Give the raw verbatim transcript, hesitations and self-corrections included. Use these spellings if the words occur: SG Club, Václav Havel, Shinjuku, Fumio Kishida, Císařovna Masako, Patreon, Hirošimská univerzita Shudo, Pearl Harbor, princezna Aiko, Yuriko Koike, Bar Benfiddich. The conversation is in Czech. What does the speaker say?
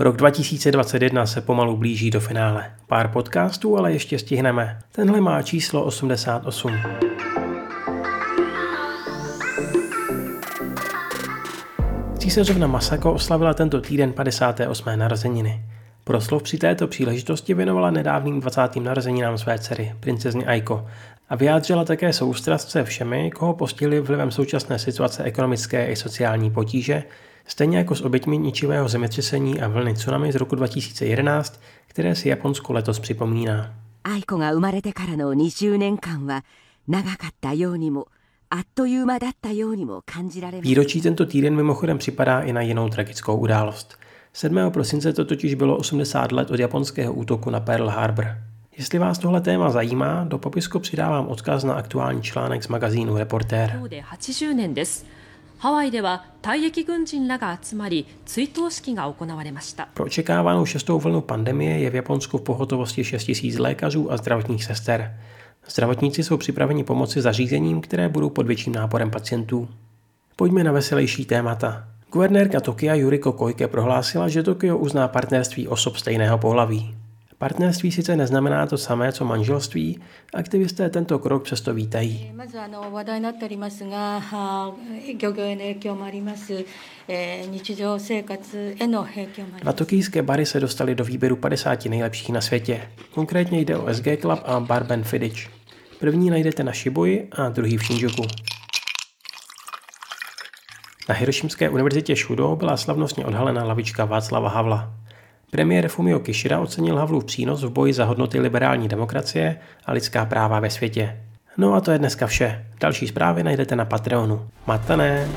Rok dva tisíce dvacet jedna se pomalu blíží do finále. Pár podcastů ale ještě stihneme. Tenhle má číslo osmdesát osm. Císařovna Masako oslavila tento týden padesáté osmé narozeniny. Proslov při této příležitosti věnovala nedávným dvacátým narozeninám své dcery, princezny Aiko, a vyjádřila také soustrast se všemi, koho postihly vlivem současné situace ekonomické i sociální potíže, stejně jako s oběťmi ničivého zemětřesení a vlny tsunami z roku dva tisíce jedenáct, které si Japonsko letos připomíná. Aiko ga umarete kara no dvacet nenkan wa nagakatta you ni mo attoyuma datta you ni mo kanjiraremasu. Výročí tento týden mimochodem připadá i na jinou tragickou událost. sedmého prosince to totiž bylo osmdesát let od japonského útoku na Pearl Harbor. Jestli vás tohle téma zajímá, do popisku přidávám odkaz na aktuální článek z magazínu Reportér. Pro očekávanou šestou vlnu pandemie je v Japonsku v pohotovosti šest tisíc lékařů a zdravotních sester. Zdravotníci jsou připraveni pomoci zařízením, které budou pod větším náporem pacientů. Pojďme na veselější témata. Guvernérka Tokia Yuriko Koike prohlásila, že Tokio uzná partnerství osob stejného pohlaví. Partnerství sice neznamená to samé, co manželství, aktivisté tento krok přesto vítají. Na tokijské bary se dostali do výběru padesáti nejlepších na světě. Konkrétně jde o S G Club a Bar Benfiddich. První najdete na Shibuji a druhý v Shinjuku. Na Hirošimské univerzitě Shudo byla slavnostně odhalena lavička Václava Havla. Premiér Fumio Kishida ocenil Havlův přínos v boji za hodnoty liberální demokracie a lidská práva ve světě. No a to je dneska vše. Další zprávy najdete na Patreonu. Matané!